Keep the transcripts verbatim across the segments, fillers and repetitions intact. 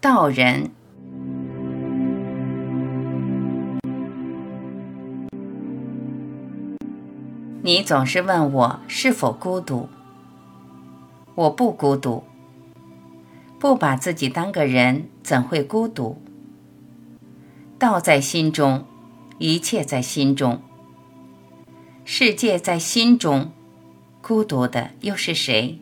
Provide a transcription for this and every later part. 道人。你总是问我是否孤独，我不孤独，不把自己当个人，怎会孤独？道在心中，一切在心中，世界在心中，孤独的又是谁？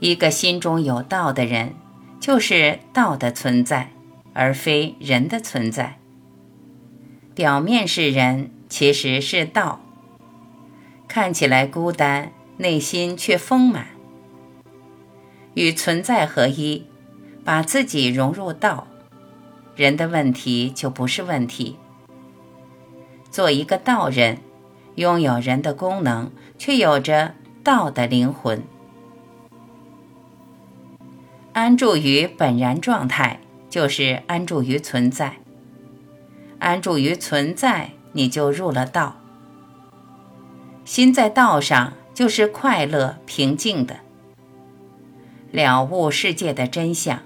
一个心中有道的人，就是道的存在，而非人的存在。表面是人，其实是道，看起来孤单，内心却丰满。与存在合一，把自己融入道，人的问题就不是问题。做一个道人，拥有人的功能，却有着道的灵魂。安住于本然状态，就是安住于存在。安住于存在，你就入了道。心在道上，就是快乐平静的。了悟世界的真相，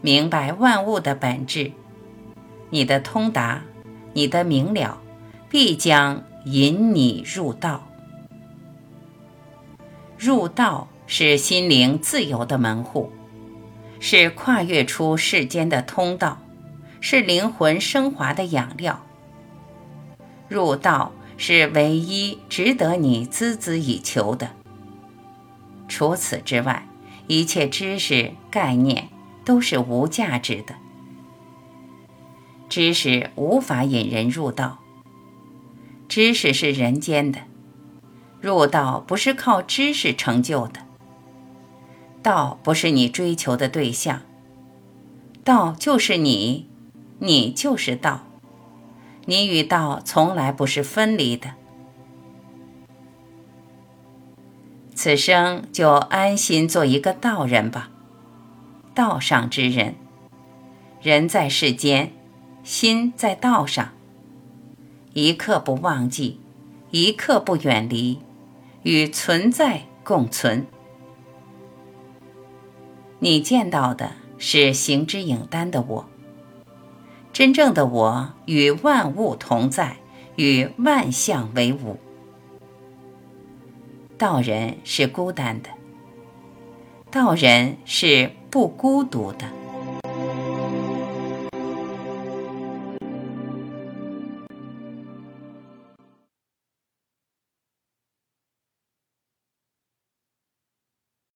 明白万物的本质，你的通达，你的明了，必将引你入道。入道是心灵自由的门户，是跨越出世间的通道，是灵魂升华的养料。入道是唯一值得你孜孜以求的。除此之外，一切知识概念都是无价值的，知识无法引人入道。知识是人间的，入道不是靠知识成就的。道不是你追求的对象，道就是你，你就是道，你与道从来不是分离的。此生就安心做一个道人吧，道上之人。人在世间，心在道上，一刻不忘记，一刻不远离，与存在共存。你见到的是形之影单的我，真正的我与万物同在，与万象为伍。道人是孤单的，道人是不孤独的。